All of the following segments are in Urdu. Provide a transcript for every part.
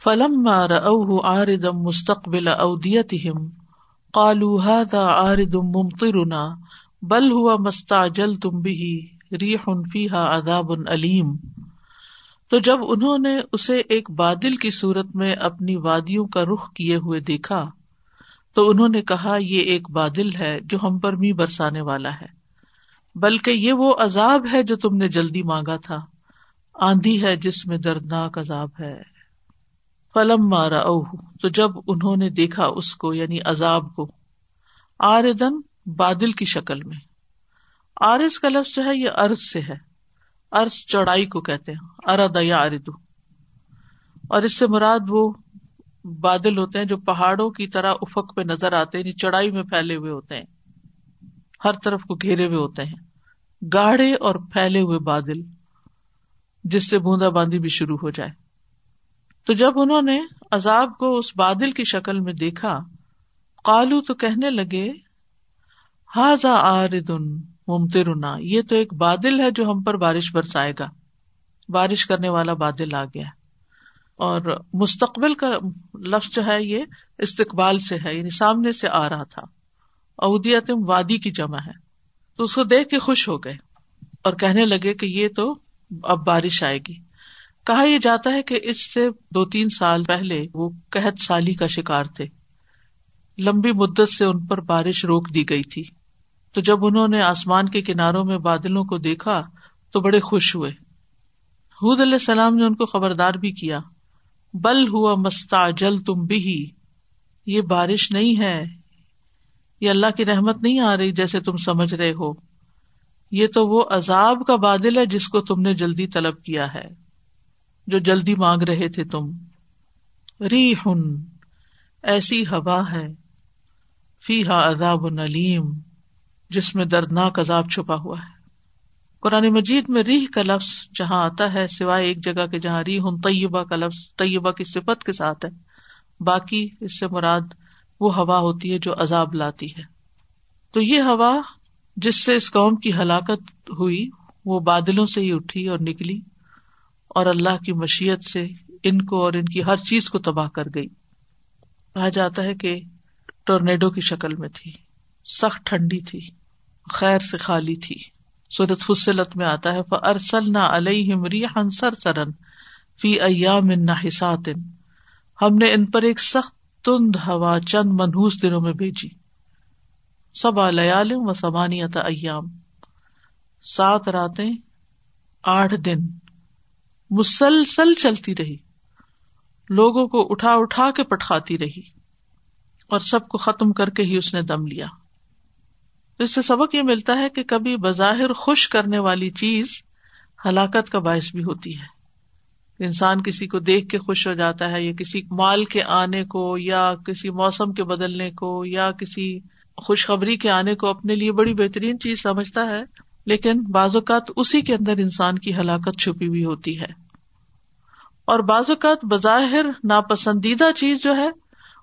فلما رأوه عارضا مستقبل اوديتهم قالوا هذا عارض ممطرنا بل ہوا مستعجلتم به ریح فیہا عذاب علیم. تو جب انہوں نے اسے ایک بادل کی صورت میں اپنی وادیوں کا رخ کیے ہوئے دیکھا تو انہوں نے کہا یہ ایک بادل ہے جو ہم پر می برسانے والا ہے، بلکہ یہ وہ عذاب ہے جو تم نے جلدی مانگا تھا، آندھی ہے جس میں دردناک عذاب ہے. فلما رأوہ، تو جب انہوں نے دیکھا اس کو یعنی عذاب کو، عارضاً بادل کی شکل میں. عارض کا لفظ جو ہے یہ عرض سے ہے، عرض چوڑائی کو کہتے ہیں، ارد یا عارض، اور اس سے مراد وہ بادل ہوتے ہیں جو پہاڑوں کی طرح افق پہ نظر آتے ہیں، یعنی چوڑائی میں پھیلے ہوئے ہوتے ہیں، ہر طرف کو گھیرے ہوئے ہوتے ہیں، گاڑھے اور پھیلے ہوئے بادل جس سے بوندا باندی بھی شروع ہو جائے. تو جب انہوں نے عذاب کو اس بادل کی شکل میں دیکھا، قالو، تو کہنے لگے، ہذا عارض ممطرنا، یہ تو ایک بادل ہے جو ہم پر بارش برسائے گا، بارش کرنے والا بادل آ گیا. اور مستقبل کا لفظ جو ہے یہ استقبال سے ہے، یعنی سامنے سے آ رہا تھا. اودیتم وادی کی جمع ہے، تو اس کو دیکھ کے خوش ہو گئے اور کہنے لگے کہ یہ تو اب بارش آئے گی. کہا یہ جاتا ہے کہ اس سے 2-3 سال پہلے وہ قحط سالی کا شکار تھے، لمبی مدت سے ان پر بارش روک دی گئی تھی. تو جب انہوں نے آسمان کے کناروں میں بادلوں کو دیکھا تو بڑے خوش ہوئے. ہود علیہ السلام نے ان کو خبردار بھی کیا، بل ہوا مستعجلتم بہ، یہ بارش نہیں ہے، یہ اللہ کی رحمت نہیں آ رہی جیسے تم سمجھ رہے ہو، یہ تو وہ عذاب کا بادل ہے جس کو تم نے جلدی طلب کیا ہے، جو جلدی مانگ رہے تھے تم. ریح، ایسی ہوا ہے، فیہا عذاب علیم، جس میں دردناک عذاب چھپا ہوا ہے. قرآن مجید میں ریح کا لفظ جہاں آتا ہے، سوائے ایک جگہ کے جہاں ریح طیبہ کا لفظ طیبہ کی صفت کے ساتھ ہے، باقی اس سے مراد وہ ہوا ہوتی ہے جو عذاب لاتی ہے. تو یہ ہوا جس سے اس قوم کی ہلاکت ہوئی وہ بادلوں سے ہی اٹھی اور نکلی، اور اللہ کی مشیت سے ان کو اور ان کی ہر چیز کو تباہ کر گئی. کہا جاتا ہے کہ ٹورنیڈو کی شکل میں تھی، سخت ٹھنڈی تھی، خیر سے خالی تھی. سورۃ فصلت میں آتا ہے، فَأَرْسَلْنَا عَلَيْهِمْ رِيحًا صَرْصَرًا فِي أَيَّامٍ نَحِسَاتٍ، ہم نے ان پر ایک سخت تند ہوا چند منحوس دنوں میں بھیجی. 7 لیال و 8 ایام، 7 راتیں 8 دن مسلسل چلتی رہی، لوگوں کو اٹھا اٹھا کے پٹخاتی رہی، اور سب کو ختم کر کے ہی اس نے دم لیا. اس سے سبق یہ ملتا ہے کہ کبھی بظاہر خوش کرنے والی چیز ہلاکت کا باعث بھی ہوتی ہے. انسان کسی کو دیکھ کے خوش ہو جاتا ہے، یا کسی مال کے آنے کو، یا کسی موسم کے بدلنے کو، یا کسی خوشخبری کے آنے کو اپنے لیے بڑی بہترین چیز سمجھتا ہے، لیکن بعض اوقات اسی کے اندر انسان کی ہلاکت چھپی ہوئی ہوتی ہے. اور بعض اوقات بظاہر ناپسندیدہ چیز جو ہے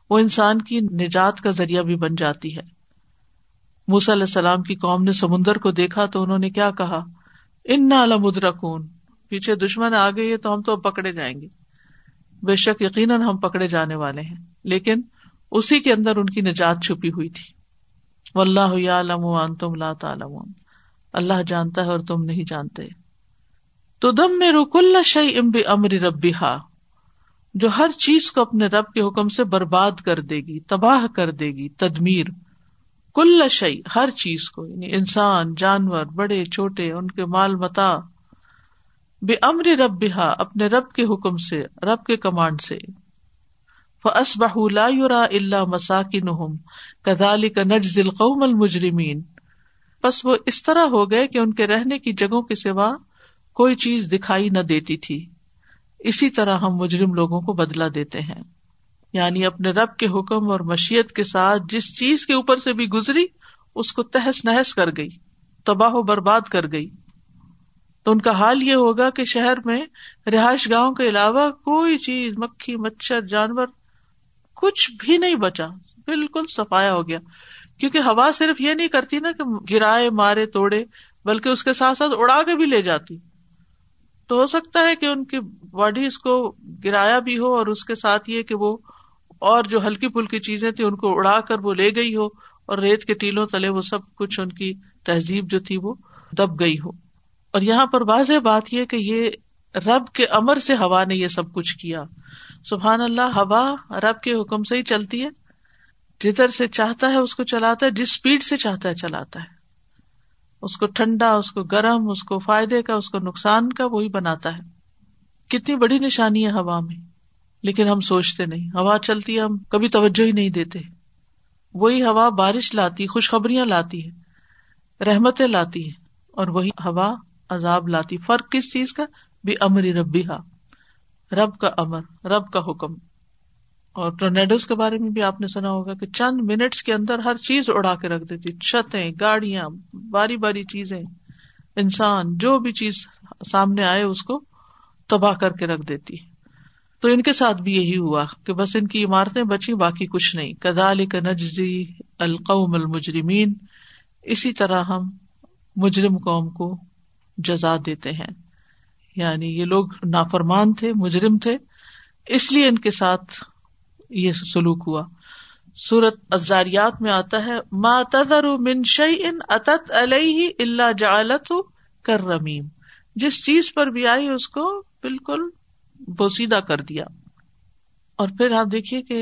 وہ انسان کی نجات کا ذریعہ بھی بن جاتی ہے. موسیٰ علیہ السلام کی قوم نے سمندر کو دیکھا تو انہوں نے کیا کہا، انا لمدرکون، پیچھے دشمن آ گئے تو ہم تو اب پکڑے جائیں گے، بے شک یقیناً ہم پکڑے جانے والے ہیں. لیکن اسی کے اندر ان کی نجات چھپی ہوئی تھی. واللہ یعلم وانتم لا تعلمون، اللہ جانتا ہے اور تم نہیں جانتے. تدمر کل شیء بامر ربہا، جو ہر چیز کو اپنے رب کے حکم سے برباد کر دے گی، تباہ کر دے گی. تدمیر، کل شیء، ہر چیز کو، یعنی انسان، جانور، بڑے چھوٹے، ان کے مال متاع، بامر ربہا، اپنے رب کے حکم سے، رب کے کمانڈ سے. فاصبحوا لا یری الا مساکنہم کذالک نجزی القوم المجرمین، بس وہ اس طرح ہو گئے کہ ان کے رہنے کی جگہوں کے سوا کوئی چیز دکھائی نہ دیتی تھی، اسی طرح ہم مجرم لوگوں کو بدلہ دیتے ہیں. یعنی اپنے رب کے حکم اور مشیت کے ساتھ جس چیز کے اوپر سے بھی گزری اس کو تہس نہس کر گئی، تباہ و برباد کر گئی. تو ان کا حال یہ ہوگا کہ شہر میں رہائش گاہوں کے علاوہ کوئی چیز، مکھی، مچھر، جانور، کچھ بھی نہیں بچا، بالکل صفایا ہو گیا. کیونکہ ہوا صرف یہ نہیں کرتی نا کہ گرائے، مارے، توڑے، بلکہ اس کے ساتھ ساتھ اڑا کے بھی لے جاتی. تو ہو سکتا ہے کہ ان کی باڈیز کو گرایا بھی ہو اور اس کے ساتھ یہ کہ وہ اور جو ہلکی پھلکی چیزیں تھیں ان کو اڑا کر وہ لے گئی ہو اور ریت کے ٹیلوں تلے وہ سب کچھ ان کی تہذیب جو تھی وہ دب گئی ہو. اور یہاں پر واضح بات یہ کہ یہ رب کے امر سے ہوا نے یہ سب کچھ کیا. سبحان اللہ, ہوا رب کے حکم سے ہی چلتی ہے, جدھر سے چاہتا ہے اس کو چلاتا ہے, جس سپیڈ سے چاہتا ہے چلاتا ہے, اس کو ٹھنڈا, اس کو گرم, اس کو فائدے کا, اس کو نقصان کا وہی بناتا ہے. کتنی بڑی نشانی ہے ہوا میں, لیکن ہم سوچتے نہیں. ہوا چلتی ہے, ہم کبھی توجہ ہی نہیں دیتے. وہی ہوا بارش لاتی, خوشخبریاں لاتی ہے, رحمتیں لاتی ہے, اور وہی ہوا عذاب لاتی. فرق کس چیز کا؟ بی امری ربیہا, رب کا امر, رب کا حکم. اور ٹورنیڈوز کے بارے میں بھی آپ نے سنا ہوگا کہ چند منٹس کے اندر ہر چیز اڑا کے رکھ دیتی, چھتیں, گاڑیاں, باری باری چیزیں, انسان, جو بھی چیز سامنے آئے اس کو تباہ کر کے رکھ دیتی. تو ان کے ساتھ بھی یہی ہوا کہ بس ان کی عمارتیں بچی, باقی کچھ نہیں. کذالک نجزی القوم المجرمین, اسی طرح ہم مجرم قوم کو جزا دیتے ہیں. یعنی یہ لوگ نافرمان تھے, مجرم تھے, اس لیے ان کے ساتھ یہ سلوک ہوا. سورۃ الذاریات میں آتا ہے ما تذر من شیء اتت علیہ الا جعلته کرمیم, جس چیز پر بھی آئی اس کو بالکل بوسیدہ کر دیا. اور پھر آپ دیکھیے کہ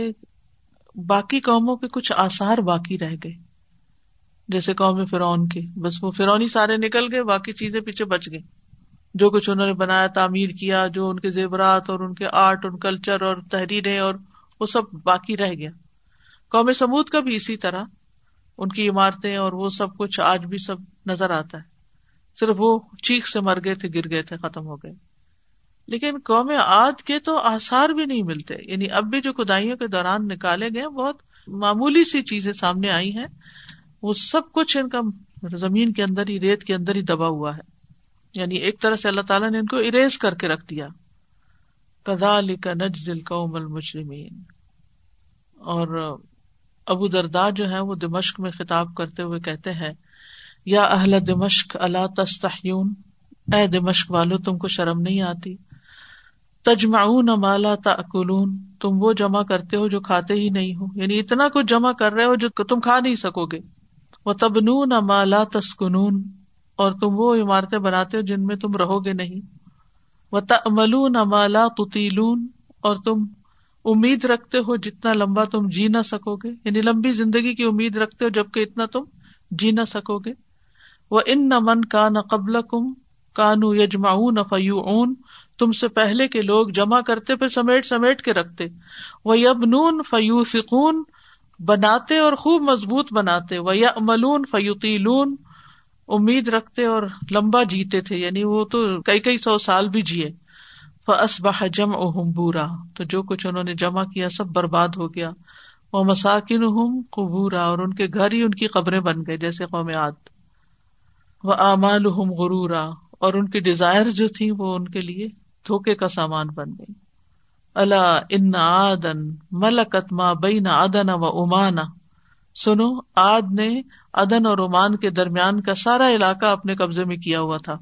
باقی قوموں کے کچھ آثار باقی رہ گئے, جیسے قوم فرعون کے, بس وہ فرعونی سارے نکل گئے, باقی چیزیں پیچھے بچ گئیں. جو کچھ انہوں نے بنایا, تعمیر کیا, جو ان کے زیورات اور ان کے آرٹ اور کلچر اور تحریریں, اور وہ سب باقی رہ گیا. قوم سمود کا بھی اسی طرح, ان کی عمارتیں اور وہ سب کچھ آج بھی سب نظر آتا ہے, صرف وہ چیخ سے مر گئے تھے, گر گئے تھے, ختم ہو گئے. لیکن قوم عاد کے تو آثار بھی نہیں ملتے. یعنی اب بھی جو کھدائیوں کے دوران نکالے گئے, بہت معمولی سی چیزیں سامنے آئی ہیں, وہ سب کچھ ان کا زمین کے اندر ہی, ریت کے اندر ہی دبا ہوا ہے. یعنی ایک طرح سے اللہ تعالیٰ نے ان کو اریز کر کے رکھ دیا. کذالک نجزی القوم المجرمین. اور ابو درداء جو ہیں وہ دمشق میں خطاب کرتے ہوئے کہتے ہیں یا اہل دمشق الا تستحیون, اے دمشق والو تم کو شرم نہیں آتی. تجمعون ما لا تاکلون, تم وہ جمع کرتے ہو جو کھاتے ہی نہیں ہو, یعنی اتنا کچھ جمع کر رہے ہو جو تم کھا نہیں سکو گے. وتبنون ما لا تسکنون, اور تم وہ عمارتیں بناتے ہو جن میں تم رہو گے نہیں. وَتَأْمَلُونَ مَا لَا تُطِيلُونَ, اور تم امید رکھتے ہو جتنا لمبا تم جی نہ سکو گے, یعنی لمبی زندگی کی امید رکھتے ہو جبکہ اتنا تم جی نہ سکو گے. وَإِنَّ مَنْ كَانَ قَبْلَكُمْ كَانُوا يَجْمَعُونَ فَيُوعُونَ, تم سے پہلے کے لوگ جمع کرتے, پھر سمیٹ سمیٹ کے رکھتے. وَيَبْنُونَ فَيُوثِقُونَ, بناتے اور خوب مضبوط بناتے. وَيَأْمَلُونَ فَيُطِيلُونَ, امید رکھتے اور لمبا جیتے تھے, یعنی وہ تو کئی کئی سو سال بھی جیے. فَأَصْبَحَ جَمْعُهُمْ بُورًا, تو جو کچھ انہوں نے جمع کیا سب برباد ہو گیا. وَمَسَاكِنُهُمْ قُبُورًا, اور ان کے گھر ہی ان کی قبریں بن گئے, جیسے قوم عاد. وَآمَالُهُمْ غُرُورًا, اور ان کی ڈیزائر جو تھی وہ ان کے لیے دھوکے کا سامان بن گئی. أَلَا إِنَّ عَادًا مَلَكَتْ مَا بَيْنَ عَدَنَ وَعُمَانَ, سنو عاد نے عدن اور عمان کے درمیان کا سارا علاقہ اپنے قبضے میں کیا ہوا تھا.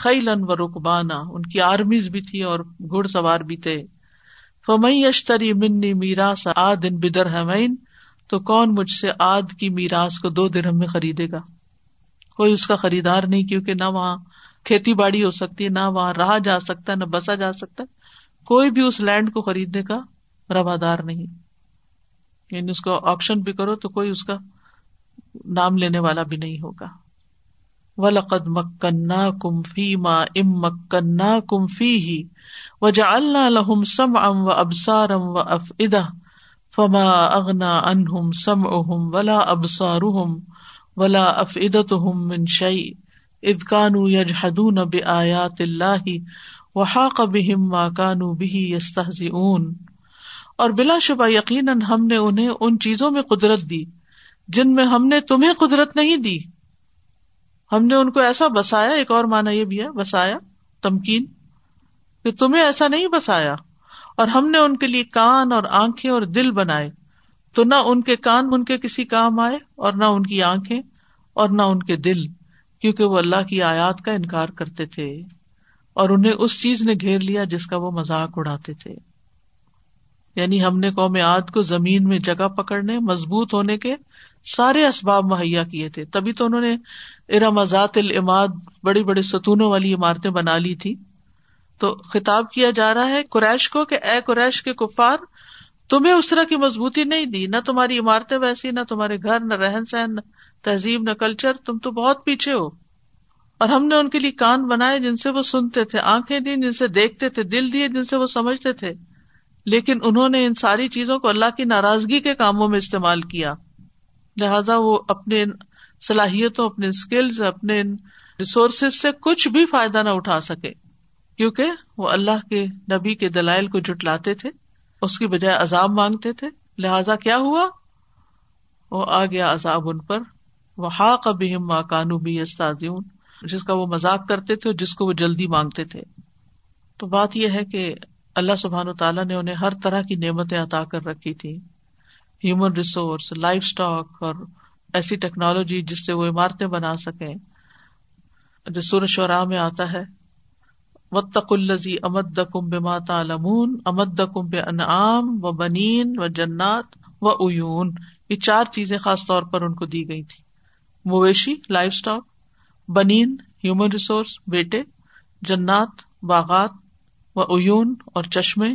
خیلن و رکبانا, ان کی آرمیز بھی تھی اور گھڑ سوار بھی تھے. فمن یشتری منی میراث عاد بدرہمین, تو کون مجھ سے عاد کی میراث کو 2 درہم میں خریدے گا؟ کوئی اس کا خریدار نہیں, کیونکہ نہ وہاں کھیتی باڑی ہو سکتی, نہ وہاں رہا جا سکتا, نہ بسا جا سکتا, کوئی بھی اس لینڈ کو خریدنے کا روادار نہیں. یعنی اس کو آکشن بھی کرو تو کوئی اس کا نام لینے والا بھی نہیں ہوگا. وَلَقَدْ مَكَّنَّاكُمْ فِي مَا إِمْ مَكَّنَّاكُمْ فِيهِ وَجَعَلْنَا لَهُمْ سَمْعًا وَأَبْصَارًا وَأَفْئِدَةً فَمَا أَغْنَى عَنْهُمْ سَمْعُهُمْ وَلَا أَبْصَارُهُمْ وَلَا أَفْئِدَتُهُمْ مِنْ شَيْءٍ إِذْ كَانُوا يَجْحَدُونَ بِآيَاتِ اللَّهِ وَحَاقَ بِهِمْ مَا كَانُوا بِهِ يَسْتَهْزِئُونَ, اور بلا شبہ یقیناً ہم نے انہیں ان چیزوں میں قدرت دی جن میں ہم نے تمہیں قدرت نہیں دی. ہم نے ان کو ایسا بسایا, ایک اور معنی یہ بھی ہے بسایا, تمکین, کہ تمہیں ایسا نہیں بسایا. اور ہم نے ان کے لیے کان اور آنکھیں اور دل بنائے, تو نہ ان کے کان ان کے کسی کام آئے, اور نہ ان کی آنکھیں, اور نہ ان کے دل, کیونکہ وہ اللہ کی آیات کا انکار کرتے تھے. اور انہیں اس چیز نے گھیر لیا جس کا وہ مذاق اڑاتے تھے. یعنی ہم نے قوم عاد کو زمین میں جگہ پکڑنے، مضبوط ہونے کے سارے اسباب مہیا کیے تھے. تبھی تو انہوں نے ارم ذات العماد، بڑی بڑی ستونوں والی عمارتیں بنا لی تھی. تو خطاب کیا جا رہا ہے قریش کو کہ اے قریش کے کفار، تمہیں اس طرح کی مضبوطی نہیں دی، نہ تمہاری عمارتیں ویسی، نہ تمہارے گھر، نہ رہن سہن، نہ تہذیب، نہ کلچر، تم تو بہت پیچھے ہو. اور ہم نے ان کے لیے کان بنائے جن سے وہ سنتے تھے، آنکھیں دیں جن سے دیکھتے تھے، دل دیے جن سے وہ سمجھتے تھے، لیکن انہوں نے ان ساری چیزوں کو اللہ کی ناراضگی کے کاموں میں استعمال کیا. لہٰذا وہ اپنے صلاحیتوں، اپنے اسکلز، اپنے ریسورسز سے کچھ بھی فائدہ نہ اٹھا سکے، کیونکہ وہ اللہ کے نبی کے دلائل کو جھٹلاتے تھے، اس کی بجائے عذاب مانگتے تھے. لہٰذا کیا ہوا، وہ آ گیا عذاب ان پر، وحاق بہم ما کانوا بہ یستہزئون، جس کا وہ مذاق کرتے تھے اور جس کو وہ جلدی مانگتے تھے. تو بات یہ ہے کہ اللہ سبحانہ وتعالیٰ نے انہیں ہر طرح کی نعمتیں عطا کر رکھی تھی، ہیومن ریسورس، لائف سٹاک، اور ایسی ٹیکنالوجی جس سے وہ عمارتیں بنا سکیں. سورۃ شعراء میں آتا ہے وَاتَّقُوا الَّذِي أَمَدَّكُمْ بِمَا تَعْلَمُونَ، أَمَدَّكُمْ بِأَنْعَامٍ وَبَنِينَ وَجَنَّاتٍ وَعُيُونٍ. یہ چار چیزیں خاص طور پر ان کو دی گئی تھی، مویشی لائف سٹاک، بنین ہیومن ریسورس بیٹے، جنات باغات، وعیون اور چشمے.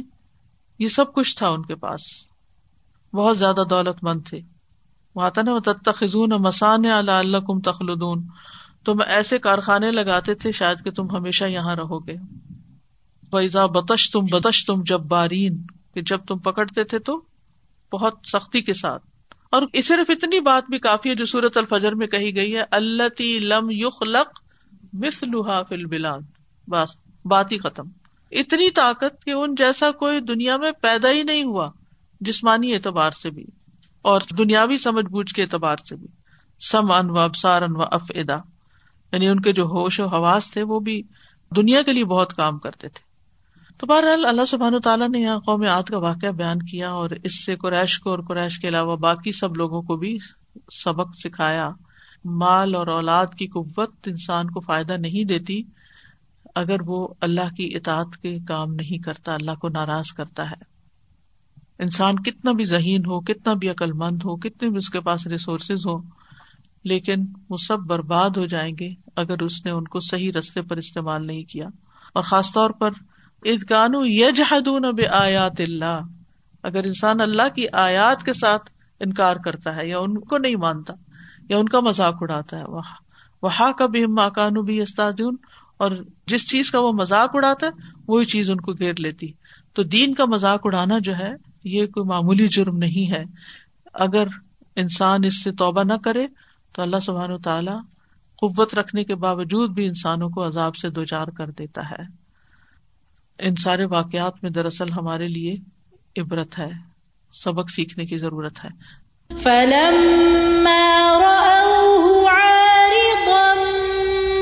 یہ سب کچھ تھا ان کے پاس، بہت زیادہ دولت مند تھے. وہاں تھا نا وتتخذون مصانع لعلکم تخلدون، تم ایسے کارخانے لگاتے تھے شاید کہ تم ہمیشہ یہاں رہو گے. وإذا بطشتم بطشتم جبارین، کہ جب تم پکڑتے تھے تو بہت سختی کے ساتھ. اور صرف اتنی بات بھی کافی ہے جو سورۃ الفجر میں کہی گئی ہے، اللتی لم یخلق مثلھا فی البلاد. بس بات ہی ختم. اتنی طاقت کہ ان جیسا کوئی دنیا میں پیدا ہی نہیں ہوا، جسمانی اعتبار سے بھی اور دنیاوی سمجھ بوجھ کے اعتبار سے بھی. سمعا و ابصارا و افئدہ، یعنی ان کے جو ہوش و حواس تھے وہ بھی دنیا کے لیے بہت کام کرتے تھے. تو بہرحال اللہ سبحانہ وتعالیٰ نے یہاں قوم عاد کا واقعہ بیان کیا، اور اس سے قریش کو اور قریش کے علاوہ باقی سب لوگوں کو بھی سبق سکھایا. مال اور اولاد کی قوت انسان کو فائدہ نہیں دیتی اگر وہ اللہ کی اطاعت کے کام نہیں کرتا، اللہ کو ناراض کرتا ہے. انسان کتنا بھی ذہین ہو، کتنا بھی عقل مند ہو، کتنے بھی اس کے پاس ریسورسز ہو، لیکن وہ سب برباد ہو جائیں گے اگر اس نے ان کو صحیح رستے پر استعمال نہیں کیا. اور خاص طور پر اذ کانوا یجحدون بآیات اللہ، اگر انسان اللہ کی آیات کے ساتھ انکار کرتا ہے یا ان کو نہیں مانتا یا ان کا مذاق اڑاتا ہے. وحاق بہم ما کانوا بہ یستہزئون، اور جس چیز کا وہ مذاق اڑاتا ہے وہی چیز ان کو گھیر لیتی. تو دین کا مذاق اڑانا جو ہے یہ کوئی معمولی جرم نہیں ہے. اگر انسان اس سے توبہ نہ کرے تو اللہ سبحانہ و تعالیٰ قوت رکھنے کے باوجود بھی انسانوں کو عذاب سے دوچار کر دیتا ہے. ان سارے واقعات میں دراصل ہمارے لیے عبرت ہے، سبق سیکھنے کی ضرورت ہے. فَلَمَّا رَأَوْهُ عَارِضًا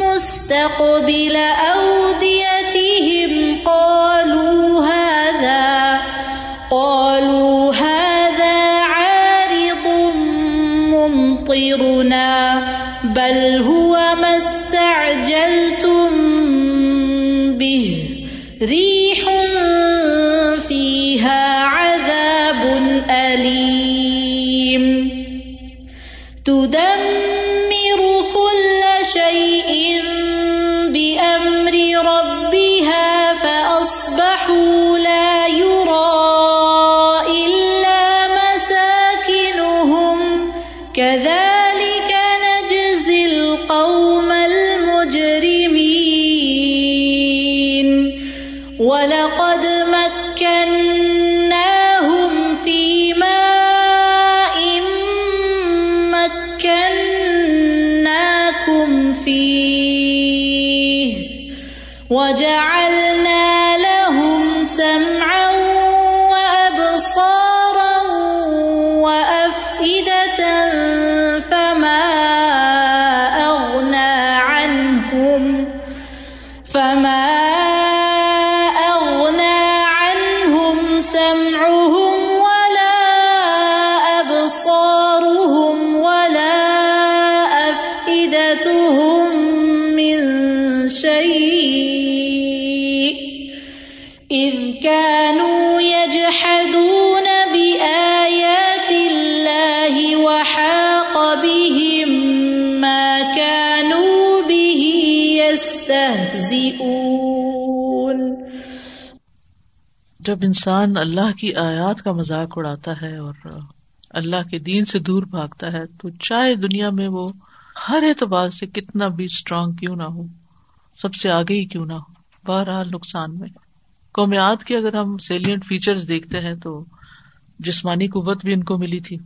مُسْتَقْبِلَ أَوْدِيَتِهِمْ قَالُوا هَذَا عَارِضٌ مُمْطِرُنَا بَلْ هُوَ مَا اسْتَعْجَلْتُمْ بِهِ ریح فیہا عذاب علیم تدمر کل شیء بأمر ربها فأصبحوا لا یری الا مساکنہم كذلك نجزی القوم وَلَقَدْ مَكَّنَّاهُمْ فِي مَاءٍ مَكَّنَّاكُمْ فِيهِ وَجَعَلْنَا لَهُمْ سَمْعًا وَأَبْصَارًا وَأَفْئِدَةً من شيء جب انسان اللہ کی آیات کا مذاق اڑاتا ہے اور اللہ کے دین سے دور بھاگتا ہے تو چاہے دنیا میں وہ ہر اعتبار سے کتنا بھی اسٹرانگ کیوں نہ ہو، سب سے آگے ہی کیوں نہ ہو، بہرحال نقصان میں۔ قومیات کے اگر ہم سیلینٹ فیچرز دیکھتے ہیں تو جسمانی قوت بھی ان کو ملی تھی۔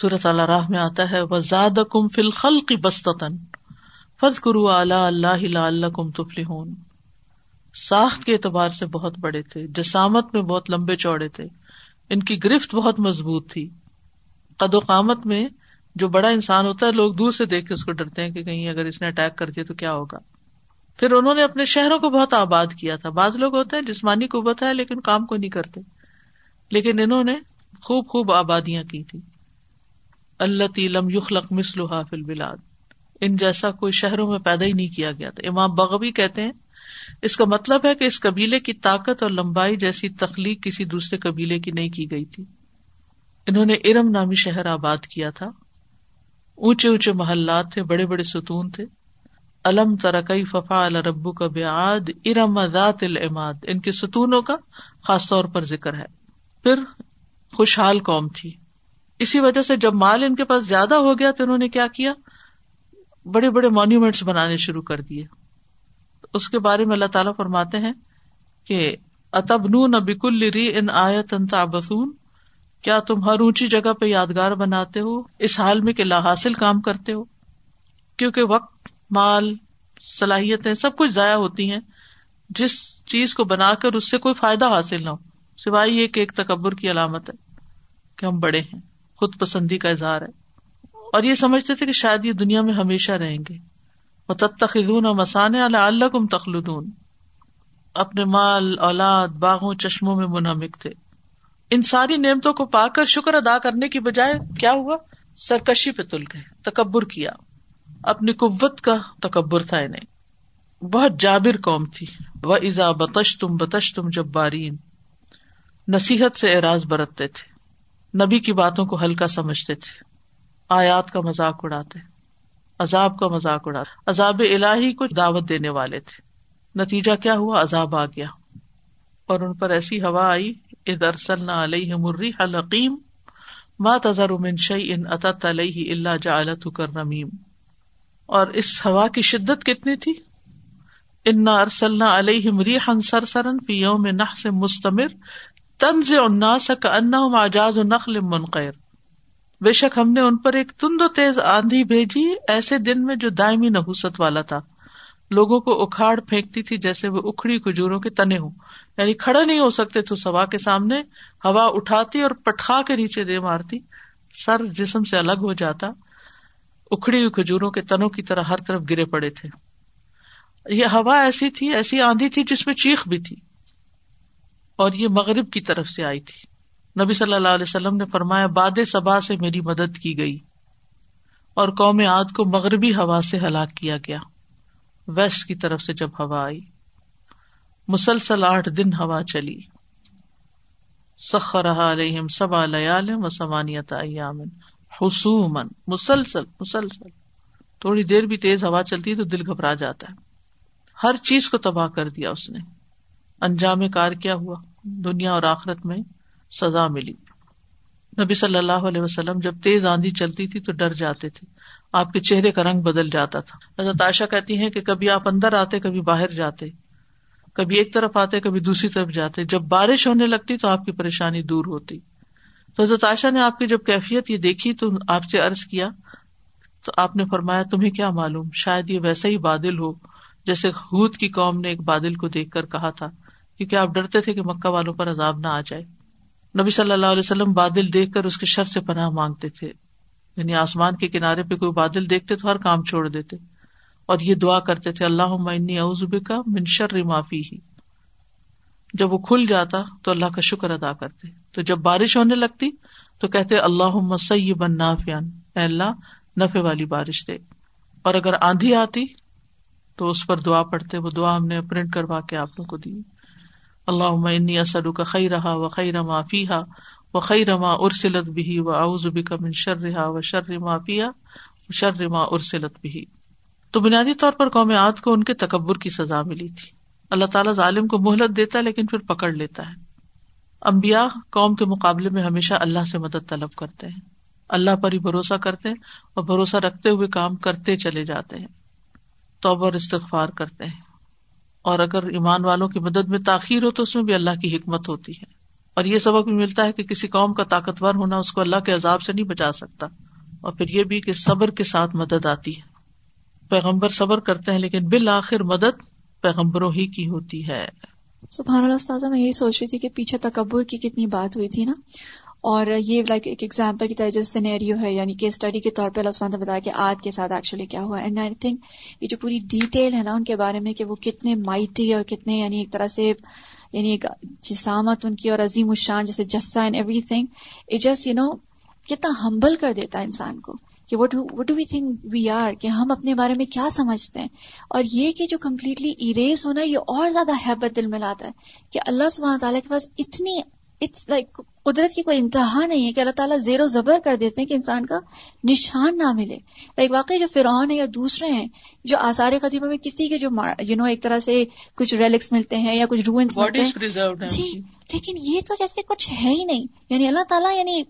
سورۃ الراح میں آتا ہے وَزَادَكُمْ فِي الْخَلْقِ بَسْطَةً فَاذْكُرُوا آلَاءَ اللَّهِ لَعَلَّكُمْ تُفْلِحُونَ۔ ساخت کے اعتبار سے بہت بڑے تھے، جسامت میں بہت لمبے چوڑے تھے، ان کی گرفت بہت مضبوط تھی۔ قد و قامت میں جو بڑا انسان ہوتا ہے لوگ دور سے دیکھ کے اس کو ڈرتے ہیں کہ کہیں اگر اس نے اٹیک کر دیا تو کیا ہوگا۔ پھر انہوں نے اپنے شہروں کو بہت آباد کیا تھا۔ بعض لوگ ہوتے ہیں جسمانی قوت ہے لیکن کام کو نہیں کرتے، لیکن انہوں نے خوب خوب آبادیاں کی تھی۔ اللاتی لم یخلق مثلھا فی البلاد، ان جیسا کوئی شہروں میں پیدا ہی نہیں کیا گیا تھا۔ امام بغوی کہتے ہیں اس کا مطلب ہے کہ اس قبیلے کی طاقت اور لمبائی جیسی تخلیق کسی دوسرے قبیلے کی نہیں کی گئی تھی۔ انہوں نے ارم نامی شہر آباد کیا تھا، اونچے اونچے محلات تھے، بڑے بڑے ستون تھے۔ الم تر کیف فعل ربک بعاد ارم ذات العماد، ان کے ستونوں کا خاص طور پر ذکر ہے۔ پھر خوشحال قوم تھی، اسی وجہ سے جب مال ان کے پاس زیادہ ہو گیا تو انہوں نے کیا کیا، بڑے بڑے مانیومنٹس بنانے شروع کر دیے۔ اس کے بارے میں اللہ تعالیٰ فرماتے ہیں کہ اتبنون بکل ریئن آیۃن تعبثون، کیا تم ہر اونچی جگہ پہ یادگار بناتے ہو اس حال میں کہ لا حاصل کام کرتے ہو، کیونکہ وقت، مال، صلاحیتیں سب کچھ ضائع ہوتی ہیں جس چیز کو بنا کر اس سے کوئی فائدہ حاصل نہ ہو، سوائے یہ کہ ایک تکبر کی علامت ہے کہ ہم بڑے ہیں، خود پسندی کا اظہار ہے، اور یہ سمجھتے تھے کہ شاید یہ دنیا میں ہمیشہ رہیں گے۔ وَتَتَّخِذُونَ مَصَانِعَ لَعَلَّكُمْ تَخْلُدُونَ، اپنے مال، اولاد، باغوں، چشموں میں منہمک تھے۔ ان ساری نعمتوں کو پا کر شکر ادا کرنے کی بجائے کیا ہوا، سرکشی پہ تل گئے، تکبر کیا، اپنی قوت کا تکبر تھا انہیں۔ بہت جابر قوم تھی۔ وَإِذَا بَطَشْتُمْ بَطَشْتُمْ جَبَّارِينَ، نصیحت سے اعراض برتتے تھے، نبی کی باتوں کو ہلکا سمجھتے تھے، آیات کا مذاق اڑاتے، عذاب کا مذاق اڑاتے، عذاب الہی کو دعوت دینے والے تھے۔ نتیجہ کیا ہوا، عذاب آ گیا اور ان پر ایسی ہوا آئی، اذ ارسلنا علیہم الریح الحقیم ما تذر من شیء اتت علیہ الا جعلتہ کرمیم۔ اور اس ہوا کی شدت کتنی تھی، انا ارسلنا علیہم ریحا صرصرا فی یوم نحس مستمر تنزع الناس کأنہم اعجاز نخل منقیر۔ بے شک ہم نے ان پر ایک تند و تیز آندھی بھیجی ایسے دن میں جو دائمی نحوست والا تھا، لوگوں کو اکھاڑ پھینکتی تھی جیسے وہ اکھڑی کھجوروں کے تنے ہوں، یعنی کھڑا نہیں ہو سکتے تو ہوا کے سامنے، ہوا اٹھاتی اور پٹخا کے نیچے دے مارتی، سر جسم سے الگ ہو جاتا، اکھڑی ہوئی کھجوروں کے تنوں کی طرح ہر طرف گرے پڑے تھے۔ یہ ہوا ایسی تھی، ایسی آندھی تھی جس میں چیخ بھی تھی، اور یہ مغرب کی طرف سے آئی تھی۔ نبی صلی اللہ علیہ وسلم نے فرمایا باد صبا سے میری مدد کی گئی، اور قوم عاد کو مغربی ہوا سے ہلاک کیا گیا، ویسٹ کی طرف سے جب ہوا آئی۔ مسلسل 8 دن ہوا چلی۔ سخرھا علیہم 7 لیال و 8 ایام حسوما، مسلسل تھوڑی دیر بھی تیز ہوا چلتی تو دل گھبرا جاتا ہے۔ ہر چیز کو تباہ کر دیا اس نے۔ انجام کار کیا ہوا، دنیا اور آخرت میں سزا ملی۔ نبی صلی اللہ علیہ وسلم جب تیز آندھی چلتی تھی تو ڈر جاتے تھے، آپ کے چہرے کا رنگ بدل جاتا تھا۔ حضرت عائشہ کہتی ہیں کہ کبھی آپ اندر آتے، کبھی باہر جاتے، کبھی ایک طرف آتے، کبھی دوسری طرف جاتے۔ جب بارش ہونے لگتی تو آپ کی پریشانی دور ہوتی۔ تو حضرت عائشہ نے آپ کی جب کیفیت یہ دیکھی تو آپ سے عرض کیا، تو آپ نے فرمایا تمہیں کیا معلوم، شاید یہ ویسا ہی بادل ہو جیسے ہود کی قوم نے ایک بادل کو دیکھ کر کہا تھا، کیونکہ آپ ڈرتے تھے کہ مکہ والوں پر عذاب نہ آ جائے۔ نبی صلی اللہ علیہ وسلم بادل دیکھ کر اس کے شر سے پناہ مانگتے تھے، یعنی آسمان کے کنارے پہ کوئی بادل دیکھتے تو ہر کام چھوڑ دیتے، اور یہ دعا کرتے تھے اللہم انی اعوذ بک من شر ما فیہ۔ جب وہ کھل جاتا تو اللہ کا شکر ادا کرتے۔ تو جب بارش ہونے لگتی تو کہتے اللہم صیبا نافعا، اے اللہ نفع والی بارش دے۔ اور اگر آندھی آتی تو اس پر دعا پڑھتے، وہ دعا ہم نے پرنٹ کروا کے آپ لوگوں کو دی، اللہم انی اسألک خیرہا وخیر ما فیہا وخیر ما ارسلت بہ واعوذ بک من شرہا وشر ما فیہا وشر ما ارسلت بہ۔ تو بنیادی طور پر قوم عاد کو ان کے تکبر کی سزا ملی تھی۔ اللہ تعالیٰ ظالم کو مہلت دیتا ہے لیکن پھر پکڑ لیتا ہے۔ انبیاء قوم کے مقابلے میں ہمیشہ اللہ سے مدد طلب کرتے ہیں، اللہ پر ہی بھروسہ کرتے ہیں اور بھروسہ رکھتے ہوئے کام کرتے چلے جاتے ہیں، توبہ اور استغفار کرتے ہیں، اور اگر ایمان والوں کی مدد میں تاخیر ہو تو اس میں بھی اللہ کی حکمت ہوتی ہے۔ اور یہ سبق بھی ملتا ہے کہ کسی قوم کا طاقتور ہونا اس کو اللہ کے عذاب سے نہیں بچا سکتا، اور پھر یہ بھی کہ صبر کے ساتھ مدد آتی ہے، پیغمبر صبر کرتے ہیں لیکن بالآخر مدد پیغمبروں ہی کی ہوتی ہے۔ سبحان اللہ استاذ، میں یہی سوچ رہی تھی کہ پیچھے تکبر کی کتنی بات ہوئی تھی نا، اور یہ لائک ایک ایگزامپل کی طرح جو سینیریو ہے، یعنی کہ اسٹڈی کے طور پہ اللہ سبحانہ بتایا کہ آج کے ساتھ ایکچولی کیا ہوا۔ اینڈ آئی تھنک یہ جو پوری ڈیٹیل ہے نا ان کے بارے میں کہ وہ کتنے مائٹی اور کتنے یعنی ایک طرح سے یعنی ایک جسامت ان کی اور عظیم الشان جیسے جسا and everything, it just you know کتنا ہمبل کر دیتا ہے انسان کو کہ what do we think we are، کہ ہم اپنے بارے میں کیا سمجھتے ہیں، اور یہ کہ جو کمپلیٹلی اریز ہونا یہ اور زیادہ ہیبت دل میں لاتا ہے کہ اللہ سبحانہ تعالیٰ کے پاس اتنی اٹس لائک قدرت کی کوئی انتہا نہیں ہے کہ اللہ تعالیٰ زیر و زبر کر دیتے ہیں کہ انسان کا نشان نہ ملے۔ لائک واقعی جو فرعون ہے یا دوسرے ہیں جو آثار قدیمہ میں کسی کے جو یو نو ایک طرح سے کچھ ریلیکس ملتے ہیں یا کچھ روئنس ملتے ہیں جی، لیکن یہ تو جیسے کچھ ہے ہی نہیں، یعنی اللہ تعالیٰ یعنی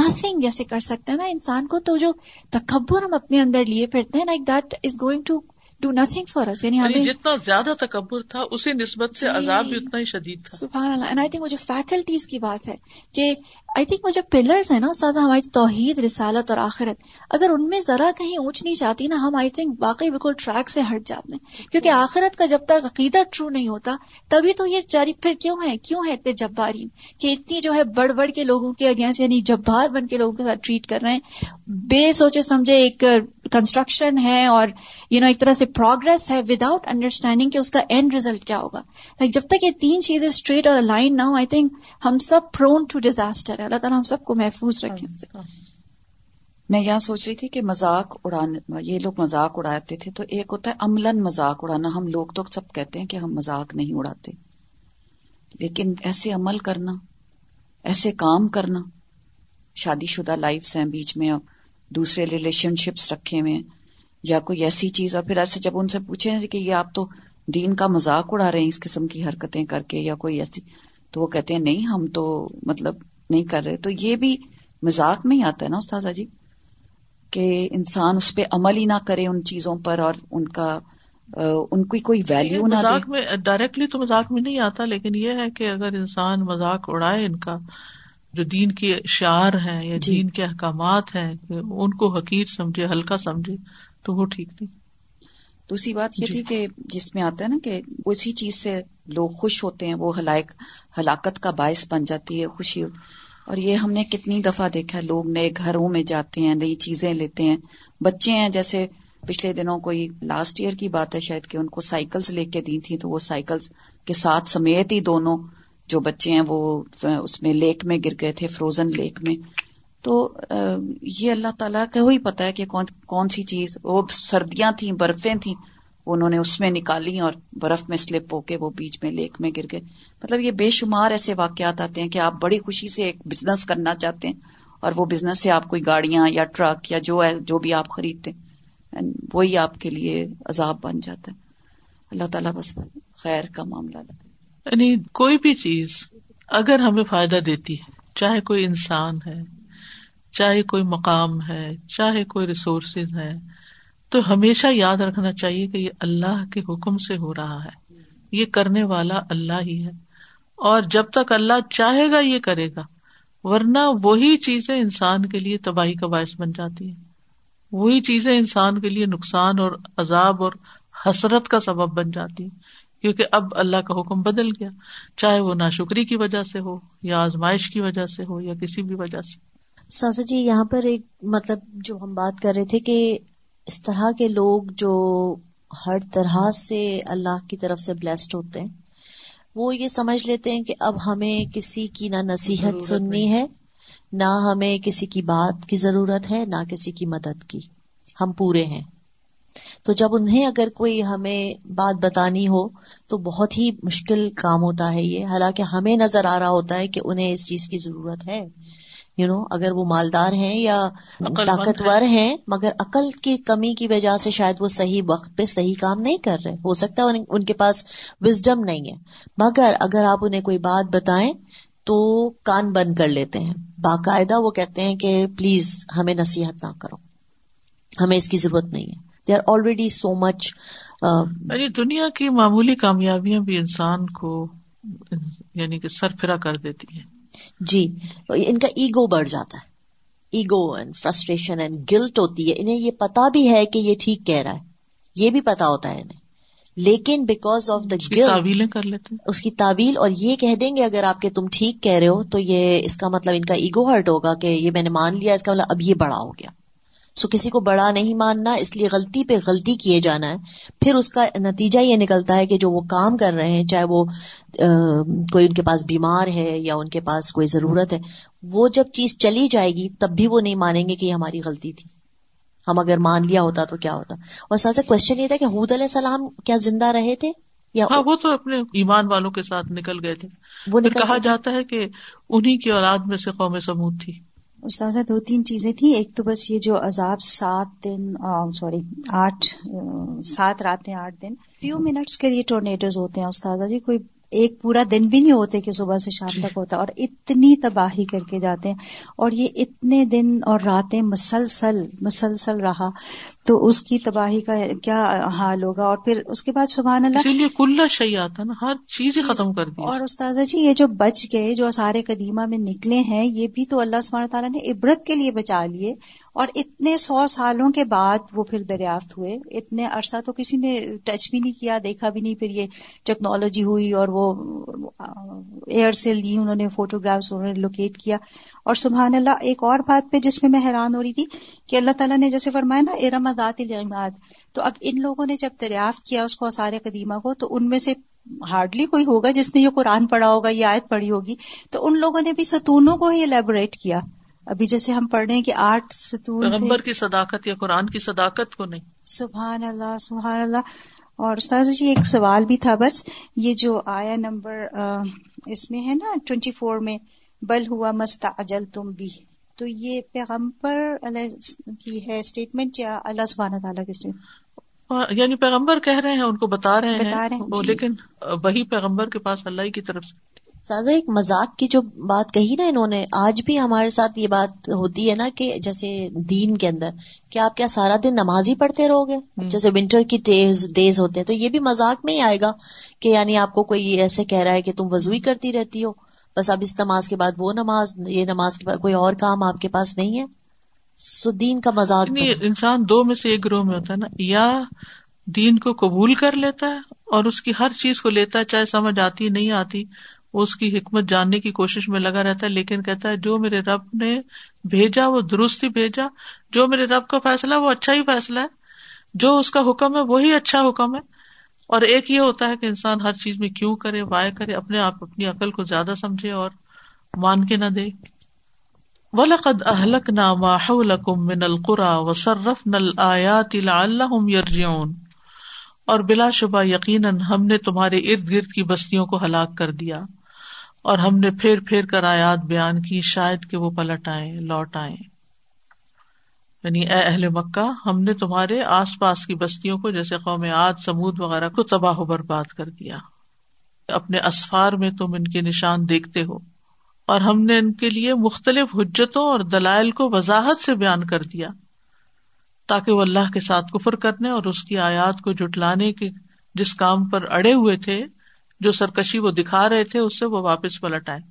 nothing جیسے کر سکتے ہیں نا انسان کو، تو جو تکبر ہم اپنے اندر لیے پھرتے ہیں like that is going to do nothing for us، یعنی ہمیں جتنا زیادہ تکبر تھا اسی نسبت سے عذاب بھی اتنا ہی شدید تھا۔ سبحان اللہ، and I think وہ جو faculties کی بات ہے کہ I think وہ جو pillars ہیں نا استاذہ ہماری توحید، رسالت اور آخرت، اگر ان میں ذرا کہیں اونچ نہیں جاتی نا ہم I think واقعی بالکل ٹریک سے ہٹ جاتے ہیں، کیونکہ آخرت کا جب تک عقیدہ ٹرو نہیں ہوتا تبھی تو یہ جاری پھر کیوں ہیں اتنے جبارین کہ اتنی جو ہے بڑھ بڑھ کے لوگوں کے اگینسٹ یعنی جبار بن کے لوگوں کے ساتھ ٹریٹ کر رہے ہیں، بے سوچے سمجھے ایک کنسٹرکشن ہے اور یو نو ایک طرح سے پروگرس ہے وداؤٹ انڈرسٹینڈنگ کہ اس کا اینڈ ریزلٹ کیا ہوگا۔ لائک جب تک یہ تین چیزیں اسٹریٹ اور الائن نہ ہو I think ہم سب پرون ٹو ڈیزاسٹر، اللہ تعالیٰ ہم سب کو محفوظ رکھے اسے۔ میں یہاں سوچ رہی تھی کہ مذاق اڑانا، یہ لوگ مذاق اڑاتے تھے، تو ایک ہوتا ہے عملاً مذاق اڑانا، ہم لوگ تو سب کہتے ہیں کہ ہم مذاق نہیں اڑاتے، لیکن ایسے عمل کرنا، ایسے کام کرنا، شادی شدہ لائفز ہیں بیچ میں، دوسرے ریلیشن شپس رکھے ہوئے ہیں، یا کوئی ایسی چیز، اور پھر ایسے جب ان سے پوچھیں کہ یہ آپ تو دین کا مذاق اڑا رہے ہیں اس قسم کی حرکتیں کر کے یا کوئی ایسی، تو وہ کہتے ہیں نہیں ہم تو مطلب نہیں کر رہے، تو یہ بھی مذاق میں ہی آتا ہے نا استاذہ جی، کہ انسان اس پہ عمل ہی نہ کرے ان چیزوں پر اور ان کا ان کی کوئی ویلیو نہ دے۔ مذاق میں ڈائریکٹلی تو مذاق میں نہیں آتا، لیکن یہ ہے کہ اگر انسان مذاق اڑائے ان کا جو دین کے شعار ہیں یا دین کے احکامات ہیں ان کو حقیر سمجھے، ہلکا سمجھے، تو وہ ٹھیک نہیں۔ دوسری بات یہ تھی کہ جس میں آتا ہے نا کہ اسی چیز سے لوگ خوش ہوتے ہیں، وہ ہلاکت کا باعث بن جاتی ہے خوشی، اور یہ ہم نے کتنی دفعہ دیکھا ہے، لوگ نئے گھروں میں جاتے ہیں، نئی چیزیں لیتے ہیں، بچے ہیں، جیسے پچھلے دنوں کوئی لاسٹ ایئر کی بات ہے شاید کہ ان کو سائیکلز لے کے دی تھی، تو وہ سائیکلز کے ساتھ سمیت ہی دونوں جو بچے ہیں وہ اس میں لیک میں گر گئے تھے، فروزن لیک میں، تو یہ اللہ تعالیٰ کو ہی پتا ہے کہ کون سی چیز، وہ سردیاں تھیں، برفیں تھیں، انہوں نے اس میں نکالی اور برف میں سلپ ہو کے وہ بیچ میں لیک میں گر گئے۔ مطلب یہ بے شمار ایسے واقعات آتے ہیں کہ آپ بڑی خوشی سے ایک بزنس کرنا چاہتے ہیں اور وہ بزنس سے آپ کوئی گاڑیاں یا ٹرک یا جو بھی آپ خریدتے ہیں وہی آپ کے لیے عذاب بن جاتا ہے۔ اللہ تعالیٰ بس خیر کا معاملہ لگا، یعنی کوئی بھی چیز اگر ہمیں فائدہ دیتی ہے، چاہے کوئی انسان ہے، چاہے کوئی مقام ہے، چاہے کوئی ریسورسز ہیں، تو ہمیشہ یاد رکھنا چاہیے کہ یہ اللہ کے حکم سے ہو رہا ہے، یہ کرنے والا اللہ ہی ہے، اور جب تک اللہ چاہے گا یہ کرے گا، ورنہ وہی چیزیں انسان کے لیے تباہی کا باعث بن جاتی ہیں، وہی چیزیں انسان کے لیے نقصان اور عذاب اور حسرت کا سبب بن جاتی ہیں، کیونکہ اب اللہ کا حکم بدل گیا، چاہے وہ ناشکری کی وجہ سے ہو یا آزمائش کی وجہ سے ہو یا کسی بھی وجہ سے۔ سازا جی یہاں پر ایک مطلب جو ہم بات کر رہے تھے کہ اس طرح کے لوگ جو ہر طرح سے اللہ کی طرف سے بلیسڈ ہوتے ہیں، وہ یہ سمجھ لیتے ہیں کہ اب ہمیں کسی کی نہ نصیحت سننی ہے، نہ ہمیں کسی کی بات کی ضرورت ہے، نہ کسی کی مدد کی، ہم پورے ہیں۔ تو جب انہیں اگر کوئی ہمیں بات بتانی ہو تو بہت ہی مشکل کام ہوتا ہے یہ، حالانکہ ہمیں نظر آ رہا ہوتا ہے کہ انہیں اس چیز کی ضرورت ہے، یو نو اگر وہ مالدار ہیں یا طاقتور ہیں، مگر عقل کی کمی کی وجہ سے شاید وہ صحیح وقت پہ صحیح کام نہیں کر رہے، ہو سکتا ہے ان کے پاس وزڈم نہیں ہے، مگر اگر آپ انہیں کوئی بات بتائیں تو کان بند کر لیتے ہیں، باقاعدہ وہ کہتے ہیں کہ پلیز ہمیں نصیحت نہ کرو، ہمیں اس کی ضرورت نہیں ہے. They are already so much. یعنی دنیا کی معمولی کامیابیاں بھی انسان کو یعنی کہ سرفرا کر دیتی ہیں. جی، ان کا ایگو بڑھ جاتا ہے، ego and frustration and guilt ہوتی ہے. انہیں یہ پتا بھی ہے کہ یہ ٹھیک کہہ رہا ہے، یہ بھی پتا ہوتا ہے انہیں، لیکن بیکاز آف دا گلٹ کر لیتے ہیں اس کی تعویل، اور یہ کہہ دیں گے اگر آپ کے تم ٹھیک کہہ رہے ہو تو یہ اس کا مطلب ان کا ایگو ہرٹ ہوگا کہ یہ میں نے مان لیا، اس کا مطلب اب یہ بڑا ہو گیا. سو کسی کو بڑا نہیں ماننا، اس لیے غلطی پہ غلطی کیے جانا ہے. پھر اس کا نتیجہ یہ نکلتا ہے کہ جو وہ کام کر رہے ہیں، چاہے وہ کوئی ان کے پاس بیمار ہے یا ان کے پاس کوئی ضرورت ہے، وہ جب چیز چلی جائے گی تب بھی وہ نہیں مانیں گے کہ یہ ہماری غلطی تھی، ہم اگر مان لیا ہوتا تو کیا ہوتا. اور ساتھ سے کوشچن یہ تھا کہ ہود علیہ السلام کیا زندہ رہے تھے؟ یا وہ تو اپنے ایمان والوں کے ساتھ نکل گئے تھے. وہ کہا جاتا ہے کہ انہی کی اولاد میں سے قوم سمود تھی. استاذہ دو تین چیزیں تھیں، ایک تو بس یہ جو عذاب 7 راتیں 8 دن فیو منٹس کے لیے ٹورنیڈوز ہوتے ہیں استاذہ جی، کوئی ایک پورا دن بھی نہیں ہوتے کہ صبح سے شام تک ہوتا، اور اتنی تباہی کر کے جاتے ہیں. اور یہ اتنے دن اور راتیں مسلسل رہا تو اس کی تباہی کا کیا حال ہوگا. اور پھر اس کے بعد سبحان اللہ، اسی لیے کل شیء آتا نا، ہر چیز ختم کر دی. اور استاذہ جی یہ جو بچ گئے، جو آثار قدیمہ میں نکلے ہیں، یہ بھی تو اللہ سبحانہ تعالیٰ نے عبرت کے لیے بچا لیے، اور اتنے 100 سالوں کے بعد وہ پھر دریافت ہوئے. اتنے عرصہ تو کسی نے ٹچ بھی نہیں کیا، دیکھا بھی نہیں. پھر یہ ٹیکنالوجی ہوئی اور وہ ایئر سے لی، انہوں نے فوٹوگرافس، انہوں نے لوکیٹ کیا. اور سبحان اللہ ایک اور بات پہ جس میں میں حیران ہو رہی تھی کہ اللہ تعالیٰ نے جیسے فرمایا نا ارم ذات العماد، تو اب ان لوگوں نے جب دریافت کیا اس کو، آثار قدیمہ کو، تو ان میں سے ہارڈلی کوئی ہوگا جس نے یہ قرآن پڑھا ہوگا، یہ آیت پڑھی ہوگی. تو ان لوگوں نے بھی ستونوں کو ہی الیبوریٹ کیا. ابھی جیسے ہم پڑھ رہے ہیں کہ 8 ستون پیغمبر کی صداقت یا قرآن کی صداقت کو نہیں. سبحان اللہ، سبحان اللہ. اور استاد جی ایک سوال بھی تھا بس، یہ جو آیا نمبر اس میں ہے نا 24 میں، بل ہوا مستعجل تم بھی، تو یہ پیغمبر کی ہے اسٹیٹمنٹ یا اللہ سبحانہ تعالیٰ کی اسٹیٹمنٹ؟ یعنی پیغمبر کہہ رہے ہیں، ان کو بتا رہے ہیں لیکن وہی پیغمبر کے پاس اللہ کی طرف سے. سادہ ایک مذاق کی جو بات کہی نا انہوں نے، آج بھی ہمارے ساتھ یہ بات ہوتی ہے نا کہ جیسے دین کے اندر کہ آپ کیا سارا دن نماز ہی پڑھتے رہو گے، جیسے ونٹر کی ڈیز ہوتے ہیں، تو یہ بھی مذاق میں ہی آئے گا کہ یعنی آپ کو کوئی ایسے کہہ رہا ہے کہ تم وضو ہی کرتی رہتی ہو، بس اب اس نماز کے بعد وہ نماز، یہ نماز کے بعد کوئی اور کام آپ کے پاس نہیں ہے. سو دین کا مذاق. انسان دو میں سے ایک گروہ میں ہوتا ہے نا، یا دین کو قبول کر لیتا ہے اور اس کی ہر چیز کو لیتا ہے، چاہے سمجھ آتی نہیں آتی، اس کی حکمت جاننے کی کوشش میں لگا رہتا ہے، لیکن کہتا ہے جو میرے رب نے بھیجا وہ درست ہی بھیجا، جو میرے رب کا فیصلہ وہ اچھا ہی فیصلہ ہے، جو اس کا حکم ہے وہی اچھا حکم ہے. اور ایک یہ ہوتا ہے کہ انسان ہر چیز میں کیوں کرے، وائے کرے، اپنے آپ اپنی عقل کو زیادہ سمجھے اور مان کے نہ دے. وَلَقَدْ أَهْلَكْنَا مَا حَوْلَكُمْ مِنَ الْقُرَى وَصَرَّفْنَا الْآيَاتِ لَعَلَّهُمْ يَرْجِعُونَ، اور بلا شبہ یقیناً ہم نے تمہارے ارد گرد کی بستیوں کو ہلاک کر دیا، اور ہم نے پھیر پھیر کر آیات بیان کی، شاید کہ وہ پلٹ آئیں، لوٹ آئیں. یعنی اے اہل مکہ، ہم نے تمہارے آس پاس کی بستیوں کو جیسے قوم عاد، سمود وغیرہ کو تباہ و برباد کر دیا. اپنے اسفار میں تم ان کے نشان دیکھتے ہو، اور ہم نے ان کے لیے مختلف حجتوں اور دلائل کو وضاحت سے بیان کر دیا، تاکہ وہ اللہ کے ساتھ کفر کرنے اور اس کی آیات کو جھٹلانے کے جس کام پر اڑے ہوئے تھے، جو سرکشی وہ دکھا رہے تھے، اس سے وہ واپس پلٹ آئیں،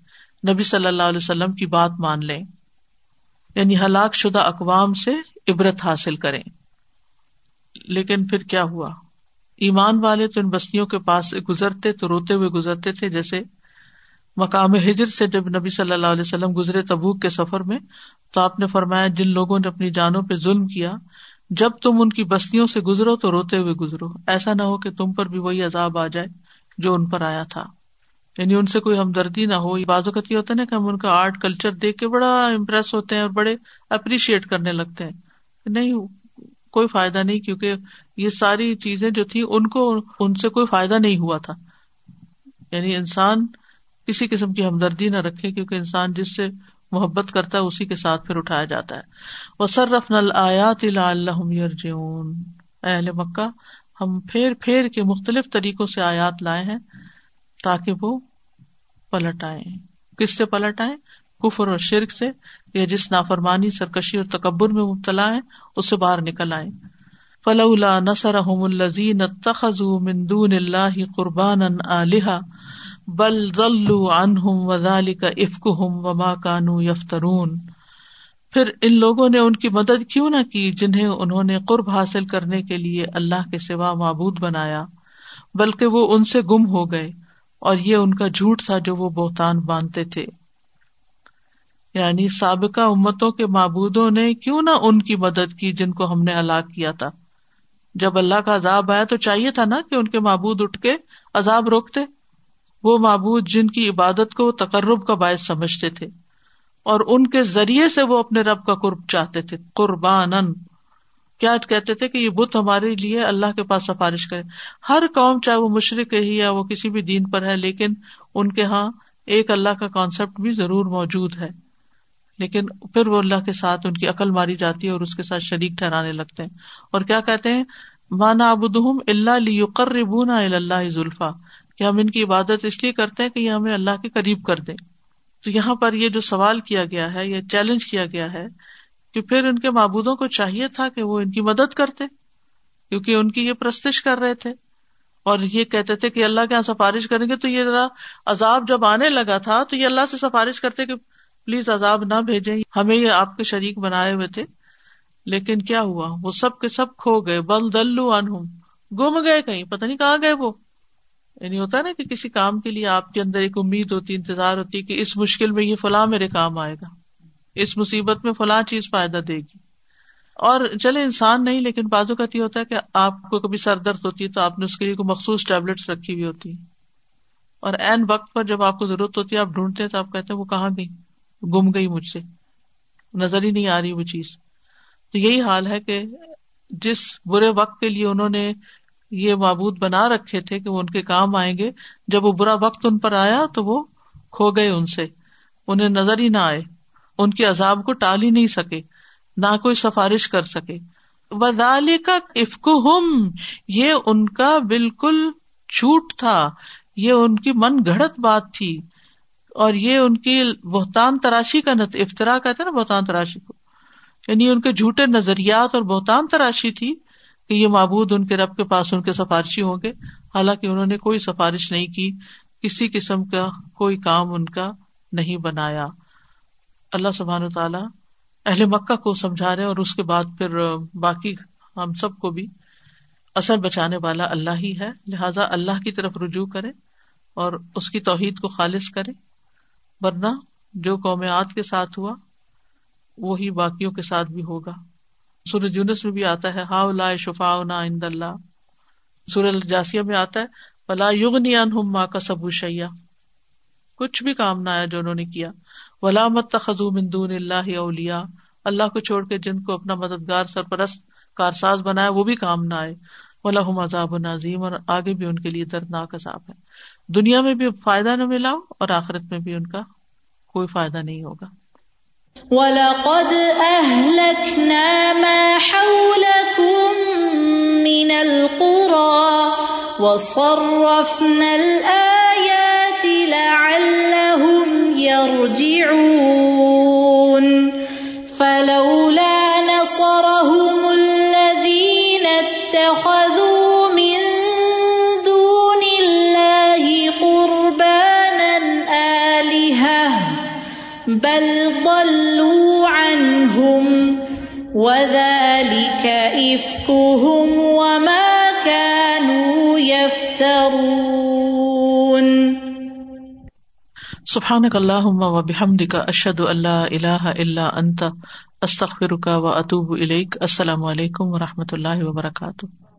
نبی صلی اللہ علیہ وسلم کی بات مان لیں، یعنی ہلاک شدہ اقوام سے عبرت حاصل کریں. لیکن پھر کیا ہوا؟ ایمان والے تو ان بستیوں کے پاس گزرتے تو روتے ہوئے گزرتے تھے، جیسے مقام ہجر سے جب نبی صلی اللہ علیہ وسلم گزرے تبوک کے سفر میں، تو آپ نے فرمایا جن لوگوں نے اپنی جانوں پہ ظلم کیا، جب تم ان کی بستیوں سے گزرو تو روتے ہوئے گزرو، ایسا نہ ہو کہ تم پر بھی وہی عذاب آ جائے جو ان پر آیا تھا. یعنی ان سے کوئی ہمدردی نہ ہو. بعض وقت یہ ہوتا ہے نا کہ ہم ان کا آرٹ کلچر دیکھ کے بڑا امپریس ہوتے ہیں اور بڑے اپریشیٹ کرنے لگتے ہیں. نہیں، کوئی فائدہ نہیں، کیونکہ یہ ساری چیزیں جو تھیں ان سے کوئی فائدہ نہیں ہوا تھا. یعنی انسان کسی قسم کی ہمدردی نہ رکھے، کیونکہ انسان جس سے محبت کرتا ہے اسی کے ساتھ پھر اٹھایا جاتا ہے. وَصَرَّفْنَا الْآيَاتِ لَعَلَّهُمْ يَرْجِعُونَ، اے اہل مکہ ہم پھیر پھیر کے مختلف طریقوں سے آیات لائے ہیں تاکہ وہ پلٹ آئیں. کس سے پلٹ آئیں؟ کفر اور شرک سے، یا جس نافرمانی، سرکشی اور تکبر میں مبتلا ہیں اس سے باہر نکل آئیں. فلولا نصرهم الذين اتخذوا من دون الله قربانا آلهة بل ضلوا عنهم وذلك افكهم وما كانوا يفترون. پھر ان لوگوں نے ان کی مدد کیوں نہ کی جنہیں انہوں نے قرب حاصل کرنے کے لیے اللہ کے سوا معبود بنایا، بلکہ وہ ان سے گم ہو گئے اور یہ ان کا جھوٹ تھا جو وہ بہتان باندھتے تھے. یعنی سابقہ امتوں کے معبودوں نے کیوں نہ ان کی مدد کی جن کو ہم نے ہلاک کیا تھا. جب اللہ کا عذاب آیا تو چاہیے تھا نا کہ ان کے معبود اٹھ کے عذاب روکتے، وہ معبود جن کی عبادت کو تقرب کا باعث سمجھتے تھے اور ان کے ذریعے سے وہ اپنے رب کا قرب چاہتے تھے. قربانن کیا کہتے تھے کہ یہ بت ہمارے لیے اللہ کے پاس سفارش کرے. ہر قوم چاہے وہ مشرک ہی یا وہ کسی بھی دین پر ہے، لیکن ان کے ہاں ایک اللہ کا کانسیپٹ بھی ضرور موجود ہے، لیکن پھر وہ اللہ کے ساتھ ان کی عقل ماری جاتی ہے اور اس کے ساتھ شریک ٹھہرانے لگتے ہیں. اور کیا کہتے ہیں، ما نعبدہم الا لیقربونا الی اللہ زلفیٰ، کہ ہم ان کی عبادت اس لیے کرتے ہیں کہ یہ ہمیں اللہ کے قریب کر دیں. تو یہاں پر یہ جو سوال کیا گیا ہے، یہ چیلنج کیا گیا ہے کہ پھر ان کے معبودوں کو چاہیے تھا کہ وہ ان کی مدد کرتے، کیونکہ ان کی یہ پرستش کر رہے تھے اور یہ کہتے تھے کہ اللہ کے یہاں سفارش کریں گے. تو یہ ذرا عذاب جب آنے لگا تھا تو یہ اللہ سے سفارش کرتے کہ پلیز عذاب نہ بھیجیں، ہمیں یہ آپ کے شریک بنائے ہوئے تھے. لیکن کیا ہوا، وہ سب کے سب کھو گئے، بل ضلوا عنہم، گم گئے، کہیں پتہ نہیں کہاں گئے وہ. یعنی ہوتا ہے نا کہ کسی کام کے لیے آپ کے اندر ایک امید ہوتی، انتظار ہوتی کہ اس مشکل میں یہ فلاں میرے کام آئے گا، اس مصیبت میں فلاں چیز فائدہ دے گی. اور چلے انسان نہیں، لیکن بعض اوقات یہ ہوتا ہے کہ آپ کو کبھی سر درد ہوتی ہے تو آپ نے اس کے لیے کوئی مخصوص ٹیبلٹس رکھی ہوئی ہوتی ہیں، اور عین وقت پر جب آپ کو ضرورت ہوتی ہے آپ ڈھونڈتے ہیں تو آپ کہتے ہیں وہ کہاں گئی، گم گئی، مجھ سے نظر ہی نہیں آ رہی وہ چیز. تو یہی حال ہے کہ جس برے وقت کے لیے انہوں نے یہ معبود بنا رکھے تھے کہ وہ ان کے کام آئیں گے، جب وہ برا وقت ان پر آیا تو وہ کھو گئے، ان سے انہیں نظر ہی نہ آئے، ان کے عذاب کو ٹال ہی نہیں سکے، نہ کوئی سفارش کر سکے. وَذَلِكَ إِفْكُهُمْ، یہ ان کا بالکل جھوٹ تھا، یہ ان کی من گھڑت بات تھی اور یہ ان کی بہتان تراشی کا نتیجہ، افترا کہتے ہیں نا بہتان تراشی کو، یعنی ان کے جھوٹے نظریات اور بہتان تراشی تھی کہ یہ معبود ان کے رب کے پاس ان کے سفارشی ہوں گے، حالانکہ انہوں نے کوئی سفارش نہیں کی، کسی قسم کا کوئی کام ان کا نہیں بنایا. اللہ سبحانہ وتعالی اہل مکہ کو سمجھا رہے ہیں اور اس کے بعد پھر باقی ہم سب کو بھی. اصل بچانے والا اللہ ہی ہے، لہٰذا اللہ کی طرف رجوع کریں اور اس کی توحید کو خالص کریں، ورنہ جو قوم عاد کے ساتھ ہوا وہی باقیوں کے ساتھ بھی ہوگا. سورۃ یونس میں بھی آتا ہے ہاؤلاء شفاؤنا عند اللہ، سورۃ الجاثیہ میں آتا ہے فلا یغنی عنہم ما کسبوا شیئا، کچھ بھی کام نہ آیا جو انہوں نے کیا. ولا متخذوا من دون اللہ اولیاء، اللہ کو چھوڑ کے جن کو اپنا مددگار، سرپرست، کارساز بنایا وہ بھی کام نہ آئے. وَلَهُمْ عَذَابٌ عَظِيمٌ، اور آگے بھی ان کے لیے دردناک عذاب ہے. دنیا میں بھی فائدہ نہ ملا اور آخرت میں بھی ان کا کوئی فائدہ نہیں ہوگا. وَلَقَدْ أَهْلَكْنَا مَا حَوْلَكُمْ مِنَ الْقُرَى وَصَرَّفْنَا الْآيَاتِ لَعَلَّهُمْ يَرْجِعُونَ فَلَوْلَا نَصَرَهُمُ الَّذِينَ اتَّخَذُوا مِن دُونِ اللَّهِ قُرْبَانًا آلِهَةً بَلْ ضَلُّوا عَنْهُمْ وَذَلِكَ إِفْكُهُمْ وَمَا كَانُوا يَفْتَرُونَ. سبحانك اللهم وبحمدك أشهد أن لا إله إلا أنت استغفرک و اتوب الیک. السلام علیکم و رحمۃ اللہ وبرکاتہ.